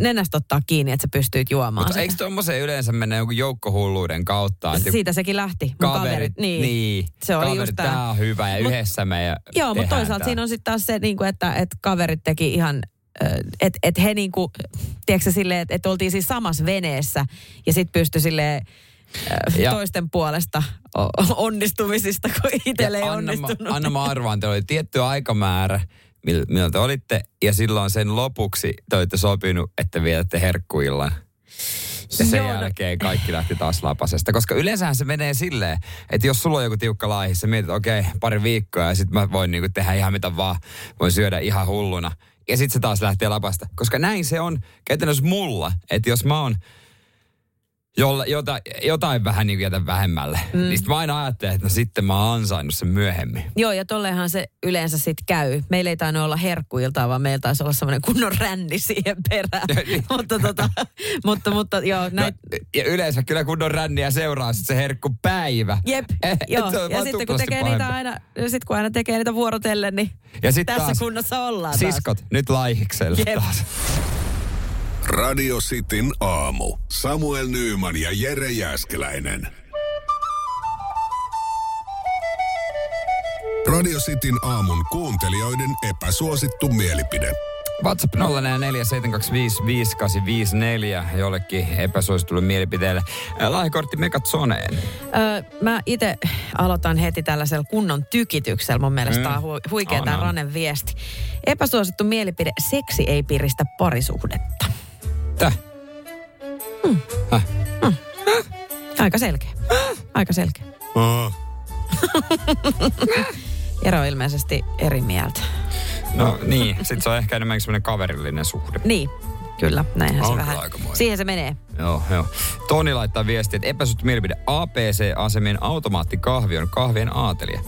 nenästä ottaa kiinni, että sä pystyit juomaan. Mutta eikö tommoseen yleensä mennä joku joukkohulluuden kautta? Siitä sekin lähti. Mun kaverit niin. Se oli kaverit, just tää on hyvä ja yhdessä me joo, mutta toisaalta siinä on sitten taas se, niinku, että kaverit teki ihan... Että he niinku, tiedätkö silleen, että oltiin siis samassa veneessä ja sit pystyi silleen toisten puolesta onnistumisista, kun itselle ei onnistunut. Anna mä arvaan, teillä oli tietty aikamäärä, millä te olitte, ja silloin sen lopuksi te olitte sopinut, että vietätte herkkuillan. Ja sen jälkeen kaikki lähti taas lapasesta. Koska yleensähän se menee silleen, että jos sulla on joku tiukka laihi, sä mietit, okei, pari viikkoa ja sit mä voin niinku tehdä ihan mitä vaan, voin syödä ihan hulluna. Ja sitten se taas lähtee lapasta. Koska näin se on käytännössä mulla, että jos mä oon jotain vähän niin kuin jätän vähemmälle, niin sitten mä aina ajattelen, että no sitten mä oon ansainnut sen myöhemmin. Joo, ja tolleenhan se yleensä sitten käy. Meillä ei tainnut olla herkkuiltaa, vaan meillä taisi olla semmoinen kunnon ränni siihen perään. Mutta joo, näin. No, ja yleensä kyllä kunnon ränniä seuraa sitten se herkkupäivä. Jep, joo. Ja sitten kun tekee pahempi. Niitä aina, tekee niitä vuorotellen, niin tässä kunnossa ollaan taas. Siskot, nyt laihikselle taas. Radio Cityn aamu. Samuel Nyyman ja Jere Jääskeläinen. Radio Cityn aamun kuuntelijoiden epäsuosittu mielipide. WhatsApp 047255854 jollekin epäsuositulle mielipiteelle. Lahjakortti Megatsoneen. Mä itse aloitan heti tällaisella kunnon tykityksellä. Mun mielestä tää on huikea tää Ranen viesti. Epäsuosittu mielipide, seksi ei piristä parisuhdetta. Täh? Aika selkeä. Jero on ilmeisesti eri mieltä. No niin, sit se on ehkä enemmänkin semmoinen kaverillinen suhde. Niin, kyllä, näinhän on se vähän. Siihen se menee. Joo. Toni laittaa viestiä, että epäsuosittu mielipide APC-asemien automaattikahvi on kahvien aatelia.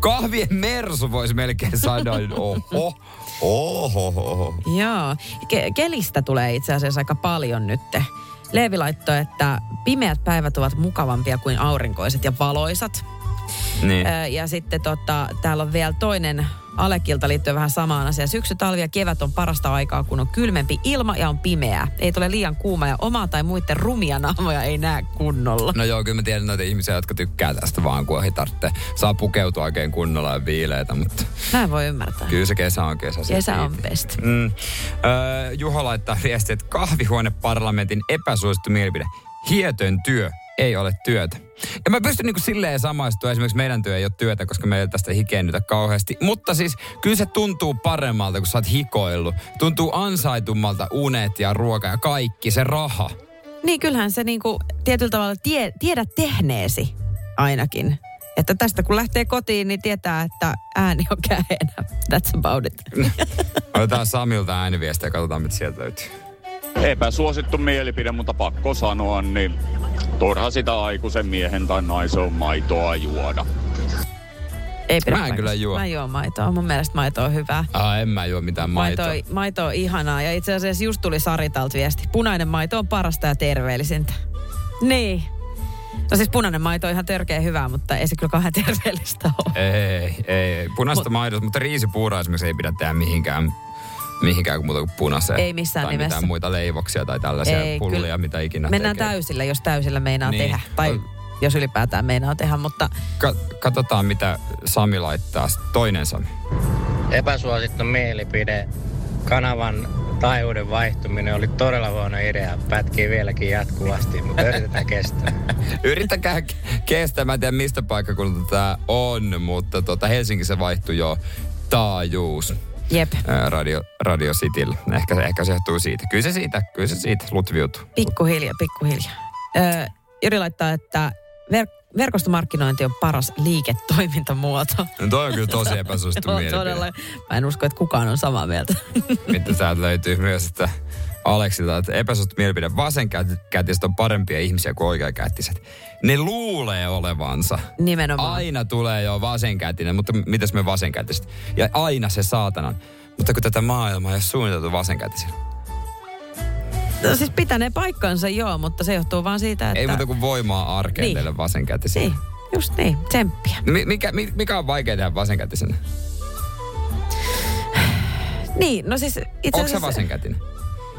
Kahvien mersu voisi melkein sanoa. Oho. Joo, kelistä tulee itse asiassa aika paljon nytte. Leevi laittoi, että pimeät päivät ovat mukavampia kuin aurinkoiset ja valoisat. Niin. Ja sitten täällä on vielä toinen Alekilta liittyen vähän samaan asiaan. Syksy, talvi ja kevät on parasta aikaa, kun on kylmempi ilma ja on pimeää. Ei tule liian kuuma ja omaa tai muiden rumia naamoja ei näe kunnolla. No joo, kyllä mä tiedän noita ihmisiä, jotka tykkää tästä vaan, kun ei tarvitse. Saa pukeutua oikein kunnolla ja viileitä, mutta... Mä en voi ymmärtää. Kyllä se kesä on kesä. Kesä on best. Juho laittaa viestiä, että kahvihuoneparlamentin epäsuosittu mielipide. Hietön työ. Ei ole työtä. Ja mä pystyn niinku silleen samaistua, esimerkiksi meidän työ ei ole työtä, koska me ei tästä hikennytä kauheasti. Mutta siis kyllä se tuntuu paremmalta, kun sä oot hikoillut. Tuntuu ansaitummalta unet ja ruoka ja kaikki, se raha. Niin kyllähän se niinku tietyllä tavalla tiedät tehneesi ainakin. Että tästä kun lähtee kotiin, niin tietää, että ääni on käänä. That's about it. Otetaan Samilta ääniviestiä ja katsotaan, mitä sieltä löytyy. Epäsuosittu mielipide, mutta pakko sanoa, niin turha sitä aikuisen miehen tai naisen maitoa juoda. Ei pidä mä en kyllä juo. Mä juon maitoa. Mun mielestä maito on hyvää. En mä juo mitään maitoa. Maito on ihanaa ja itse asiassa just tuli Saritalta viesti. Punainen maito on parasta ja terveellisintä. Niin. No siis punainen maito on ihan törkeä hyvää, mutta ei se kyllä kauhean terveellistä ole. Ei. Punaista maidosta, mutta riisipuuraa esimerkiksi ei pidä tehdä mihinkään muuta kuin punaiseen. Ei missään tai nimessä. Tai mitään muita leivoksia tai tällaisia pullia, mitä ikinä mennään tekee. Täysillä, jos täysillä meinaa tehdä. Tai jos ylipäätään meinaa tehdä, mutta... Katsotaan, mitä Sami laittaa. Toinen Sami. Epäsuosittu mielipide. Kanavan taajuuden vaihtuminen oli todella huono idea. Pätkii vieläkin jatkuvasti, mutta yritetään kestää. Yritäkää kestää. Mä en tiedä, mistä paikkakunnalta tää on, mutta Helsingissä vaihtui jo taajuus. Jep. Radio Cityllä. Ehkä se johtuu siitä. Kyllä se siitä lutviutuu. Pikkuhiljaa. Jori laittaa, että verkostomarkkinointi on paras liiketoimintamuoto. No toi on kyllä tosi epäsuosittu mielipide. Todella. Mä en usko, että kukaan on samaa mieltä. Mitä täältä löytyy myös, että Aleksilta, että epäsuosittu mielipide. Vasenkätiset on parempia ihmisiä kuin oikeakätiset. Ne luulee olevansa. Nimenomaan. Aina tulee jo vasenkätinen, mutta mitäs me vasenkätiset? Ja aina se saatanan. Mutta kun tätä maailmaa ei ole suunniteltu vasenkätisillä. No siis pitänee paikkansa joo, mutta se johtuu vaan siitä, että... Ei muuta kuin voimaa arkeen teille vasenkätisille. Niin, just niin. Tsemppiä. Mikä on vaikea tehdä vasenkätisenä? Niin, no siis itse asiassa... Onko sä vasenkätinen?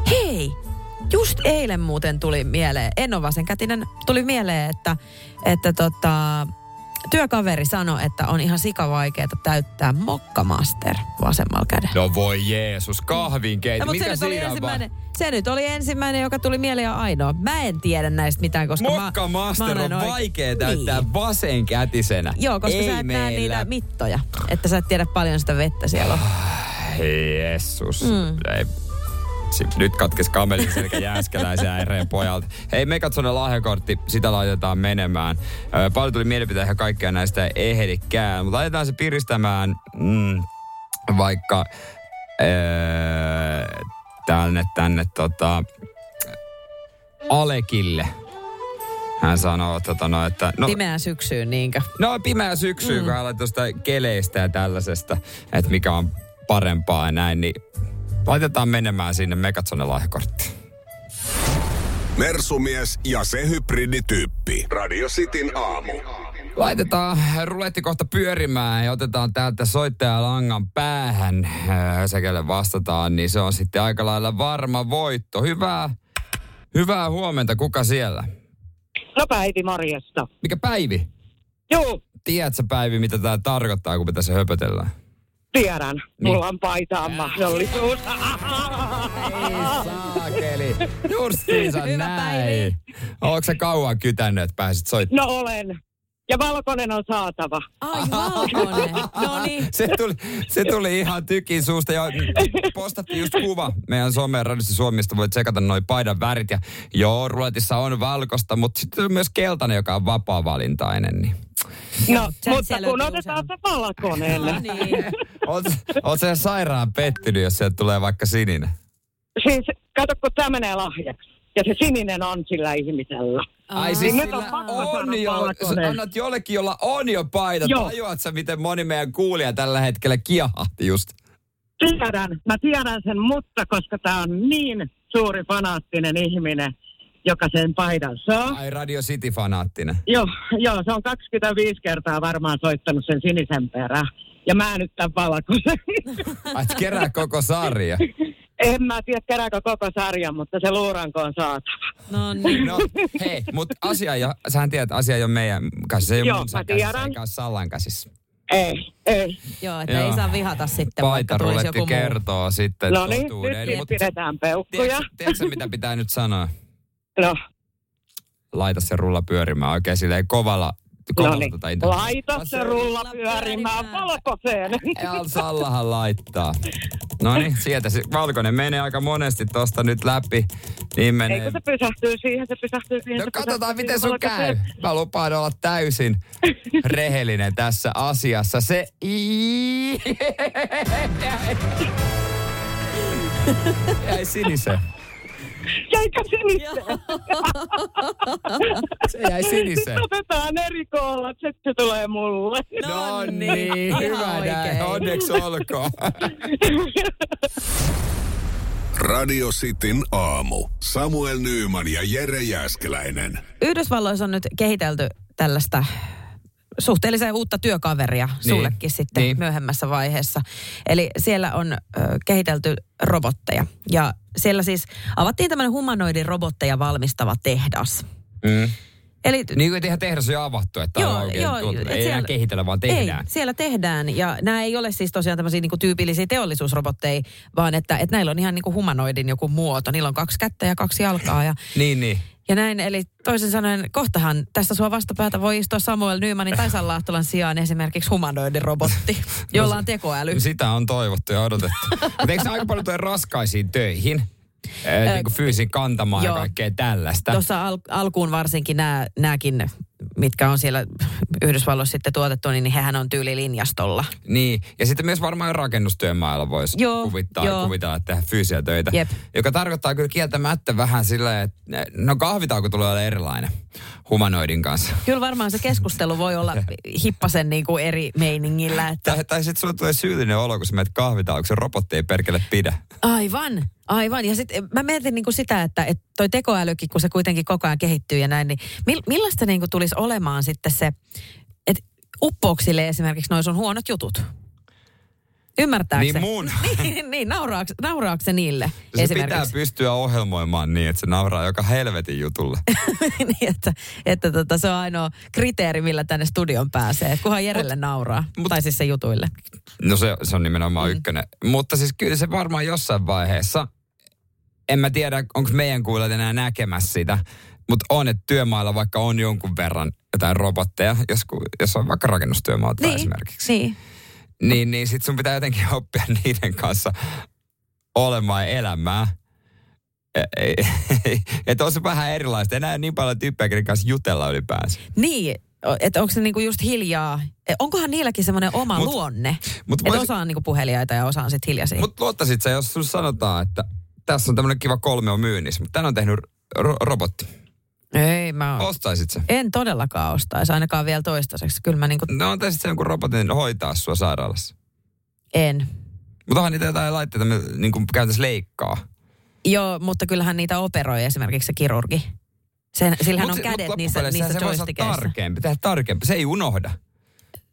Hei! Just eilen muuten tuli mieleen, en ole vasenkätinen, tuli mieleen, että työkaveri sanoi, että on ihan sikavaikeeta täyttää mokkamaster vasemmalla kädellä. No voi Jeesus, kahvinkeitä, no, mikä siinä on? Se nyt oli ensimmäinen, joka tuli mieleen ja ainoa. Mä en tiedä näistä mitään, koska mokkamaster on vaikea täyttää vasenkätisenä. Joo, koska ei sä et näe niitä mittoja, että sä et tiedä paljon sitä vettä siellä on. Jeesus, nyt katkesi kamelin selkä Jääskeläisen äireen pojalta. Hei, me katsomme lahjakortti, sitä laitetaan menemään. Paljon tuli mielipiteitä ja kaikkea näistä ei ehdikään. Mutta laitetaan se piristämään vaikka tänne Alekille. Hän sanoo, että... No, pimeään syksyyn niinkö? No pimeään syksyyn, kun hän laittoi sitä keleistä ja tällaisesta, että mikä on parempaa ja näin, niin... Laitetaan menemään sinne Megatsonen lahjakorttiin. Mersumies ja se hybridityyppi. Radio Cityn aamu. Laitetaan ruletti kohta pyörimään ja otetaan täältä soittajalangan päähän. Se, kelle vastataan, niin se on sitten aika lailla varma voitto. Hyvää huomenta. Kuka siellä? No Päivi, morjesta. Mikä Päivi? Joo. Tiedätkö, Päivi, mitä tämä tarkoittaa, kun me tässä höpötellään? Tiedän. Mulla on paitaan mahdollisuus. Ei saakeli. Justiinsa näin. Oletko sä kauan kytännyt, että pääsit soittamaan? No olen. Ja valkoinen on saatava. Ai valkoinen. No niin. Se tuli ihan tykin suusta. Ja postattiin just kuva meidän someen radiossa Suomesta. Voit tsekata noi paidan värit. Ja joo, ruletissa on valkosta, mutta sitten on myös keltainen, joka on vapaa-valintainen. Niin. No, mutta kun otetaan se valkoinen. No niin. Oot se sairaan pettynyt, jos sieltä tulee vaikka sininen? Siis, kato kun tämä menee lahjaksi. Ja se sininen on sillä ihmisellä. Ai siis sillä on jo, annat jollekin, jolla on jo paita. Tajuat sä, miten moni meidän kuulija tällä hetkellä kiahahti just? Mä tiedän sen, mutta koska tää on niin suuri fanaattinen ihminen, joka sen paidan saa. Ai Radio City -fanaattinen. Joo, se on 25 kertaa varmaan soittanut sen sinisen perään. Ja mä nyt tän valkoisen. Ai kerää koko sarja. En mä tiedä, kerääkö koko sarjan, mutta se luuranko on saatava. No niin. No, hei, mutta sähän tiedät, asia ei ole meidän kanssa, se ei ole mun käsissä, eikä ole Sallan käsissä. Ei. Joo, että ei saa vihata sitten, vaikka tulisi joku muu. Kertoo sitten totuuden. No niin, nyt pidetään peukkuja. Tiedätkö, mitä pitää nyt sanoa? No. Laita se rulla pyörimään oikein silleen kovalla. Laita se rulla pyörimään valkoiseen. Sallahan laittaa. No niin, sieltä se valkoinen menee aika monesti tosta nyt läpi. Niin menee. Eikö se pysähtyy siihen. No katsotaan, miten sun käy. Mä lupaan olla täysin rehellinen tässä asiassa. Se jäi siniseen. Jäikö siniseen? Se jäi siniseen. Nyt otetaan eri koolat, se tulee mulle. No niin, hyvä näin. Onneksi olkoon. Radio Cityn aamu. Samuel Nyyman ja Jere Jääskeläinen. Yhdysvalloissa on nyt kehitelty tällaista suhteellisen uutta työkaveria sullekin sitten myöhemmässä vaiheessa. Eli siellä on kehitelty robotteja. Ja siellä siis avattiin tämmöinen humanoidin robotteja valmistava tehdas. Mm. Eli, niin kuin tehdään tehdas jo avattu, että ei enää kehitellä, vaan tehdään. Ei, siellä tehdään. Ja nämä ei ole siis tosiaan tämmöisiä niin kuin tyypillisiä teollisuusrobotteja, vaan että näillä on ihan niin kuin humanoidin joku muoto. Niillä on 2 kättä ja 2 jalkaa. Ja niin. Ja näin, eli toisin sanoen, kohtahan tässä sua vastapäätä voi istua Samuel Nyymanin tai Salla Ahtolan sijaan esimerkiksi humanoidin robotti, jolla on tekoäly. Sitä on toivottu ja odotettu. Mutta eikö se aika paljon tule raskaisiin töihin? Niin fyysin kantamaan ja kaikkea tällaista. Tuossa alkuun varsinkin nämäkin, mitkä on siellä Yhdysvalloissa sitten tuotettu, niin hehän on tyylilinjastolla. Niin, ja sitten myös varmaan rakennustyömailla voisi kuvitella, että tehdään fyysiä töitä. Jep. Joka tarkoittaa kyllä kieltämättä vähän silleen, että no kahvitauko tulee olla erilainen humanoidin kanssa. Kyllä varmaan se keskustelu voi olla hippasen niin kuin eri meiningillä. Että tai sitten sulla tulee syyllinen olo, kun sä menet kahvitauksen, robotti ei perkele pidä. Aivan. Ja sitten mä mietin niin kuin sitä, että toi tekoälykin, kun se kuitenkin koko ajan kehittyy ja näin, niin millaista niin kuin tulisi olemaan sitten se, että uppouksille esimerkiksi noi sun huonot jutut? Ymmärtääkö se? Niin mun. Niin, nauraako se niille se pitää pystyä ohjelmoimaan niin, että se nauraa joka helvetin jutulle. Niin, että se on ainoa kriteeri, millä tänne studion pääsee. Kunhan Jerelle nauraa. Tai siis se jutuille. No se on nimenomaan ykkönen. Mutta siis kyllä se varmaan jossain vaiheessa, en mä tiedä, onko meidän kuulijat enää näkemässä sitä, mutta on, että työmailla vaikka on jonkun verran jotain robotteja, jos on vaikka rakennustyömaat esimerkiksi. Niin sit sun pitää jotenkin oppia niiden kanssa olemaan elämää. Että on se vähän erilaista. Enää niin paljon tyyppejä, kenen kanssa jutella ylipäänsä. Niin, että onko se niinku just hiljaa. Onkohan niilläkin semmoinen oma luonne? Että osa on niinku puheliaita ja osa on sit hiljaisia. Mutta luottaisit sä, jos sun sanotaan, että tässä on tämmöinen kiva 3 myynnissä, mutta tän on tehnyt robotti. Ei mä ostaisit se? En todellakaan ostaisi, ainakaan vielä toistaiseksi. Kyllä mä niinku no antaisit sen jonkun robotin hoitaa sua sairaalassa? En. Mutta onhan niitä jotain laitteita, niin kuin käytäisiin leikkaa. Joo, mutta kyllähän niitä operoi esimerkiksi se kirurgi. Sillähän on kädet niissä joystickeissa. Se voi tehdä tarkempi. Se ei unohda.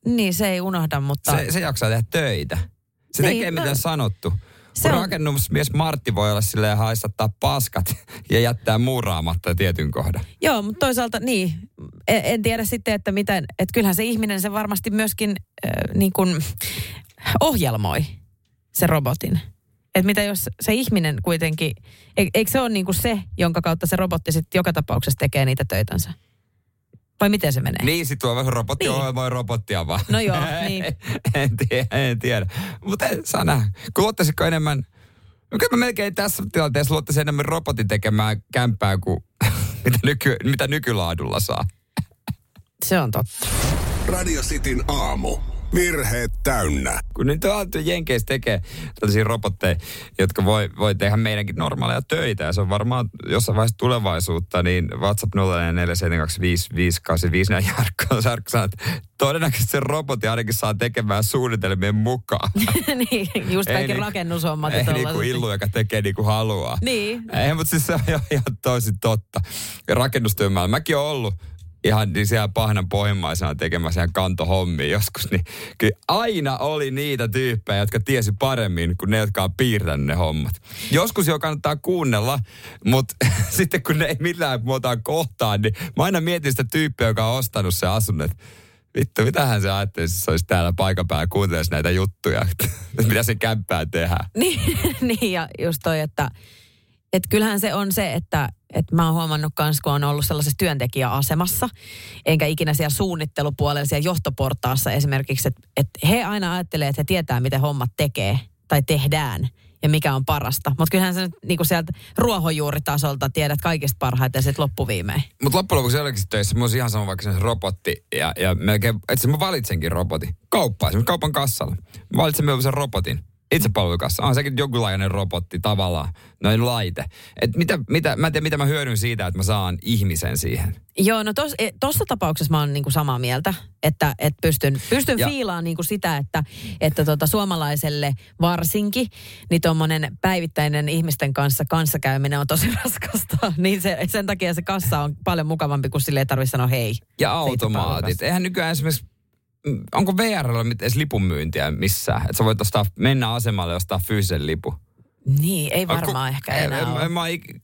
Niin, se ei unohda, mutta se jaksaa tehdä töitä. Se tekee mitä sanottu. on... Rakennusmies Martti voi olla silleen haistattaa paskat ja jättää muuraamatta tietyn kohdan. Joo, mutta toisaalta niin. En tiedä sitten, että miten, että kyllähän se ihminen se varmasti myöskin niin kuin ohjelmoi se robotin. Että mitä jos se ihminen kuitenkin, eikö se ole niin kuin se, jonka kautta se robotti sitten joka tapauksessa tekee niitä töitänsä? Vai miten se menee? Niin, sit tuo robotti voi robottia vaan. No joo, niin. En tiedä. Mutta saa nähdä. Kun luottaisiko enemmän, kyllä mä melkein tässä tilanteessa luottaisin enemmän robotin tekemään kämppää kuin mitä nykylaadulla saa. Se on totta. Radio Cityn aamu. Virheet täynnä. Kun nyt on Jenkeissä tekee tällaisia robotteja, jotka voi tehdä meidänkin normaaleja töitä. Ja se on varmaan jossain vaiheessa tulevaisuutta, niin WhatsApp 047255854 Jarkko sanoo, että todennäköisesti se robotti ainakin saa tekemään suunnitelmien mukaan. Niin, just kaikki rakennushommat. Ei niin kuin Illu, joka tekee niin kuin haluaa. Niin. Ei, mutta siis se on ihan toisin totta. Rakennustyömaalla. Mäkin olen ollut ihan niin siellä pahnan pohjimmaisena tekemässä ihan kantohommia joskus, niin kyllä aina oli niitä tyyppejä, jotka tiesi paremmin kuin ne, jotka on piirtänyt ne hommat. Joskus jo kannattaa kuunnella, mutta sitten kun ne ei millään muuta kohtaan, niin mä aina mietin sitä tyyppiä, joka on ostanut sen asunnon, että vittu, mitähän se ajattelisi, jos olisi täällä paikan päällä kuuntelisi näitä juttuja, mitä se kämppää tehdään. Niin, ja just toi, että kyllähän se on se, että mä oon huomannut myös, kun on ollut sellaisessa työntekijäasemassa, enkä ikinä siellä suunnittelupuolella, siellä johtoportaassa esimerkiksi, että he aina ajattelee, että he tietää, miten hommat tekee tai tehdään ja mikä on parasta. Mutta kyllähän se niin kuin sieltä ruohonjuuritasolta tiedät kaikista parhaiten sitten loppuviimein. Mutta loppujen lopuksi jälkeen töissä mun olisi ihan sama, vaikka se robotti ja melkein, että mä valitsenkin robotin. Kauppaa, esimerkiksi kaupan kassalla. Mä valitsen myös sen robotin. Itsepalvelukassa. On sekin jonkunlainen robotti tavallaan, noin laite. Et mä en tiedä, mitä mä hyödyn siitä, että mä saan ihmisen siihen. Joo, no tuossa tapauksessa mä oon niinku samaa mieltä, että pystyn fiilaan niinku sitä, että suomalaiselle varsinkin, niin tuommoinen päivittäinen ihmisten kanssa kanssakäyminen on tosi raskasta. Niin sen takia se kassa on paljon mukavampi, kun sille ei tarvitse sanoa hei. Ja automaatit. Eihän nykyään esimerkiksi onko VR:llä edes lipunmyyntiä missään? Että sä voit mennä asemalle ja ostaa fyysisen lipun. Niin, ei varmaan ehkä enää ole. Mä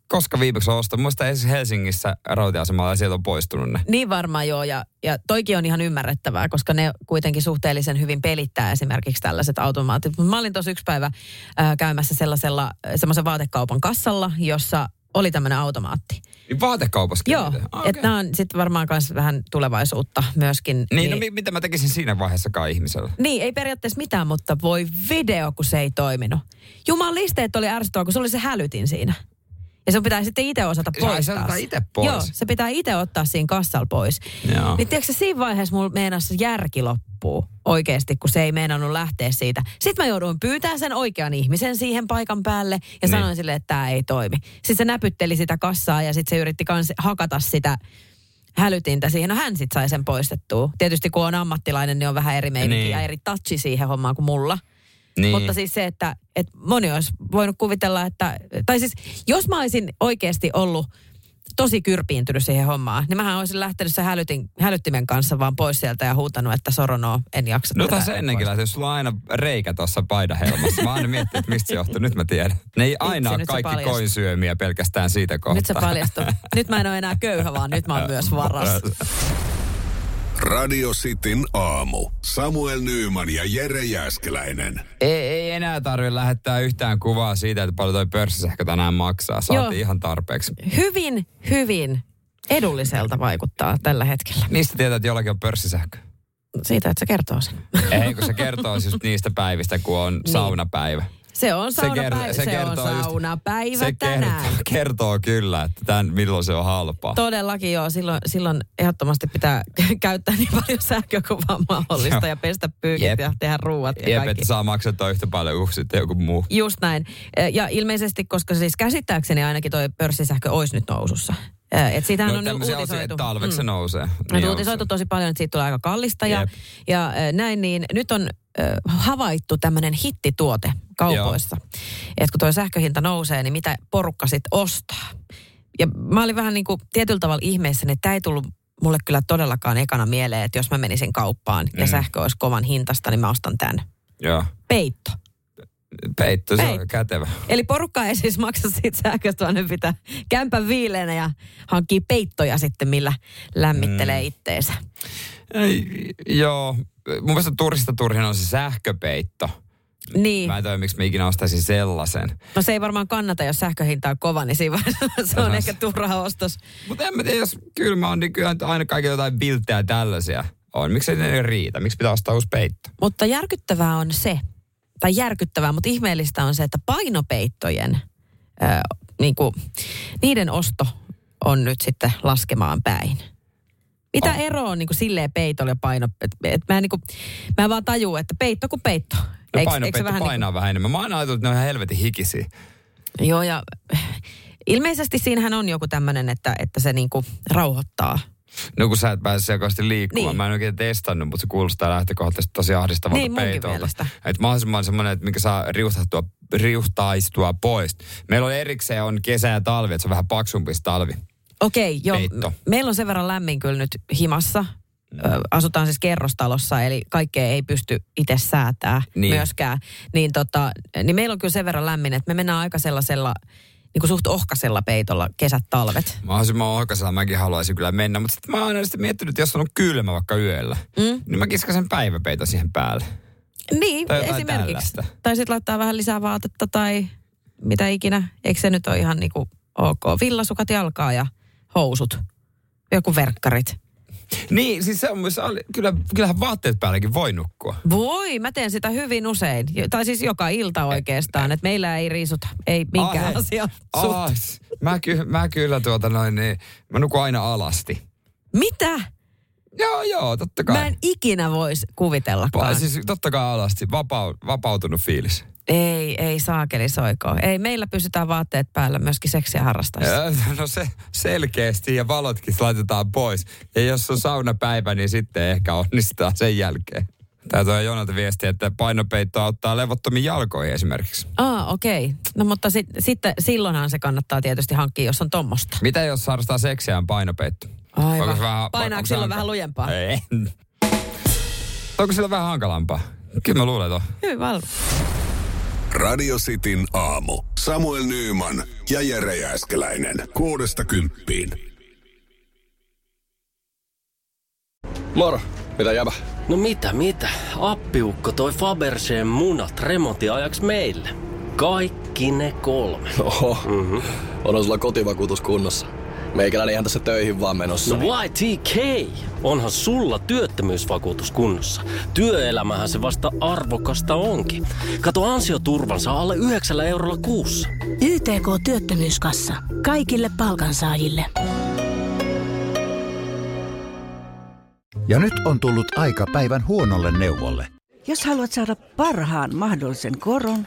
koska viimeksi ostanut. Muista edes Helsingissä rautiasemalla ja sieltä on poistunut ne. Niin varmaan joo, ja toikin on ihan ymmärrettävää, koska ne kuitenkin suhteellisen hyvin pelittää esimerkiksi tällaiset automaatit. Mä olin tossa yksi päivä käymässä semmoisen vaatekaupan kassalla, jossa oli tämmöinen automaatti. Niin vaatekaupaskin? Joo, että nämä on sitten varmaan myös vähän tulevaisuutta myöskin. Niin, no mitä mä tekisin siinä vaiheessakaan ihmisellä? Niin, ei periaatteessa mitään, mutta voi video, kun se ei toiminut. Jumalisteet oli ärsyttävää, kun se oli se hälytin siinä. Ja se pitää sitten itse osata poistaa. Se ottaa itse pois. Joo, se pitää itse ottaa siinä kassalla pois. Joo. Niin tiedätkö, siinä vaiheessa mulla meinasi järki loppuu oikeasti, kun se ei meinannut lähteä siitä. Sitten mä jouduin pyytämään sen oikean ihmisen siihen paikan päälle ja sanoin sille, että tämä ei toimi. Sitten se näpytteli sitä kassaa ja sitten se yritti hakata sitä hälytintä siihen. No hän sitten sai sen poistettua. Tietysti kun on ammattilainen, niin on vähän eri meininki ja eri touchi siihen hommaan kuin mulla. Niin. Mutta siis se, että moni olisi voinut kuvitella, että... Tai siis, jos mä olisin oikeasti ollut tosi kyrpiintynyt siihen hommaan, niin mähän olisin lähtenyt sen hälyttimen kanssa vaan pois sieltä ja huutanut, että soronoo, en jaksa. No tässä ennenkin lähtee, jos sulla on aina reikä tuossa paidahelmassa. Mä aina miettinyt, että mistä se johtuu. Nyt mä tiedän. Ne ei aina ole kaikki koinsyömiä pelkästään siitä kohtaa. Nyt se paljastuu. Nyt mä en ole enää köyhä, vaan nyt mä oon myös varas. Radio Cityn aamu. Samuel Nyyman ja Jere Jääskeläinen. Ei enää tarvitse lähettää yhtään kuvaa siitä, että paljon toi pörssisähkö tänään maksaa. Saatiin ihan tarpeeksi. Hyvin edulliselta vaikuttaa tällä hetkellä. Mistä tietää, että jollakin on pörssisähkö? Siitä, että se kertoo sen. Ei, kun se kertoo just niistä päivistä, kun on saunapäivä. Se on saunapäivä, se on saunapäivä tänään. Kertoo kyllä, että milloin se on halpaa. Todellakin joo, silloin ehdottomasti pitää käyttää niin paljon sähköä kuin vaan mahdollista ja pestä pyykit ja tehdä ruuat ja kaikki. Että saa maksettua yhtä paljon kuin sitten joku muu. Just näin. Ja ilmeisesti, koska siis käsittääkseni ainakin toi pörssisähkö olisi nyt nousussa. Että siitähän on uutisoitu. Talveksi se nousee. Niin uutisoitu tosi paljon, että siitä tulee aika kallista ja näin, niin nyt on havaittu tämmöinen hittituote kaupoissa. Että kun toi sähköhinta nousee, niin mitä porukka sit ostaa. Ja mä olin vähän niin kuin tietyllä tavalla ihmeessä, että tämä ei tullut mulle kyllä todellakaan ekana mieleen, että jos mä menisin kauppaan ja sähkö olisi kovan hintasta, niin mä ostan tämän. Peitto. Peitto, se on kätevä. Eli porukka ei siis maksa siitä sähköstä, vaan ne pitää kämpän viileänä ja hankkii peittoja sitten, millä lämmittelee itteensä. Joo, mun mielestä turhista turhin on se sähköpeitto. Niin. Mä en tiedä, miksi mä ikinä ostaisin sellaisen. No se ei varmaan kannata, jos sähköhinta on kova, niin siinä se on ehkä turha ostos. Mutta en mä tiedä, jos kylmä on, niin kyllä aina kaikilla jotain vilttejä tällaisia on. Miksi ne riitä? Miksi pitää ostaa uusi peitto? Mutta järkyttävää on se, tai järkyttävää, mutta ihmeellistä on se, että painopeittojen, niinku, niiden osto on nyt sitten laskemaan päin. Mitä ero on niinku silleen peitolle ja paino? Et mä, niinku, mä vaan tajuu, että peitto kuin peitto. No painopeitto painaa vähän enemmän. Mä oon aina ajatellut, että ne on ihan helvetin hikisiä. Joo, ja ilmeisesti siinähän on joku tämmönen, että se niinku rauhoittaa. No kun sä et pääse selkeästi liikkumaan. Niin. Mä en oikein testannut, mutta se kuulostaa lähtökohtaisesti tosi ahdistavalta niin, peitolta. Että mahdollisimman semmoinen, että minkä saa riuhtaistua pois. Meillä on erikseen on kesä ja talvi, että se on vähän paksumpi talvi. Okei, joo. Meillä on sen verran lämmin kyllä nyt himassa. Asutaan siis kerrostalossa, eli kaikkea ei pysty itse säätää myöskään. Niin, niin meillä on kyllä sen verran lämmin, että me mennään aika sellaisella niin kuin suht ohkaisella peitolla kesät, talvet. Mahdollisimman ohkaisella mäkin haluaisin kyllä mennä, mutta sitten mä oon aina miettinyt, että jos on kylmä vaikka yöllä, niin mä kiskasen päiväpeito siihen päälle. Niin, tai esimerkiksi. Tällaista. Tai sitten laittaa vähän lisää vaatetta tai mitä ikinä. Eikö se nyt ole ihan niin kuin ok? Villasukat jalkaa ja housut, joku verkkarit. Niin, siis se on myös, kyllähän vaatteet päälläkin voi nukkua. Voi, mä teen sitä hyvin usein. Tai siis joka ilta oikeastaan, että meillä ei riisuta, ei minkään asia. Mä kyllä mä nukun aina alasti. Mitä? Joo, totta kai. Mä en ikinä voisi kuvitellakaan. Siis totta kai alasti, vapautunut fiilis. Ei saakeli soikoo. Ei, meillä pysytään vaatteet päällä myöskin seksiä harrastaessa. No se selkeästi ja valotkin laitetaan pois. Ja jos on saunapäivä, niin sitten ehkä onnistaa sen jälkeen. Tää toi Jonalta viesti, että painopeitto auttaa levottomiin jalkoihin esimerkiksi. Okei. No mutta sitten silloinhan se kannattaa tietysti hankkia, jos on tommosta. Mitä jos harrastaa seksiään painopeitto? Aivan. Painaako silloin vähän lujempaa? Ei. Onko silloin vähän hankalampaa? Kyllä mä luulen tuon. Hyvin valvo. Radio Cityn aamu. Samuel Nyyman ja Jere Jääskeläinen. 6–10. Moro, mitä jäbä? No mitä? Appiukko toi Faberseen munat remontiajaksi meille. Kaikki ne 3. Oho, on sulla kotivakuutus kunnossa. Meikälänihän tässä töihin vaan menossa. No YTK! Onhan sulla työttömyysvakuutus kunnossa. Työelämähän se vasta arvokasta onkin. Kato ansioturvansa alle 9 eurolla kuussa. YTK työttömyyskassa. Kaikille palkansaajille. Ja nyt on tullut aika päivän huonolle neuvolle. Jos haluat saada parhaan mahdollisen koron,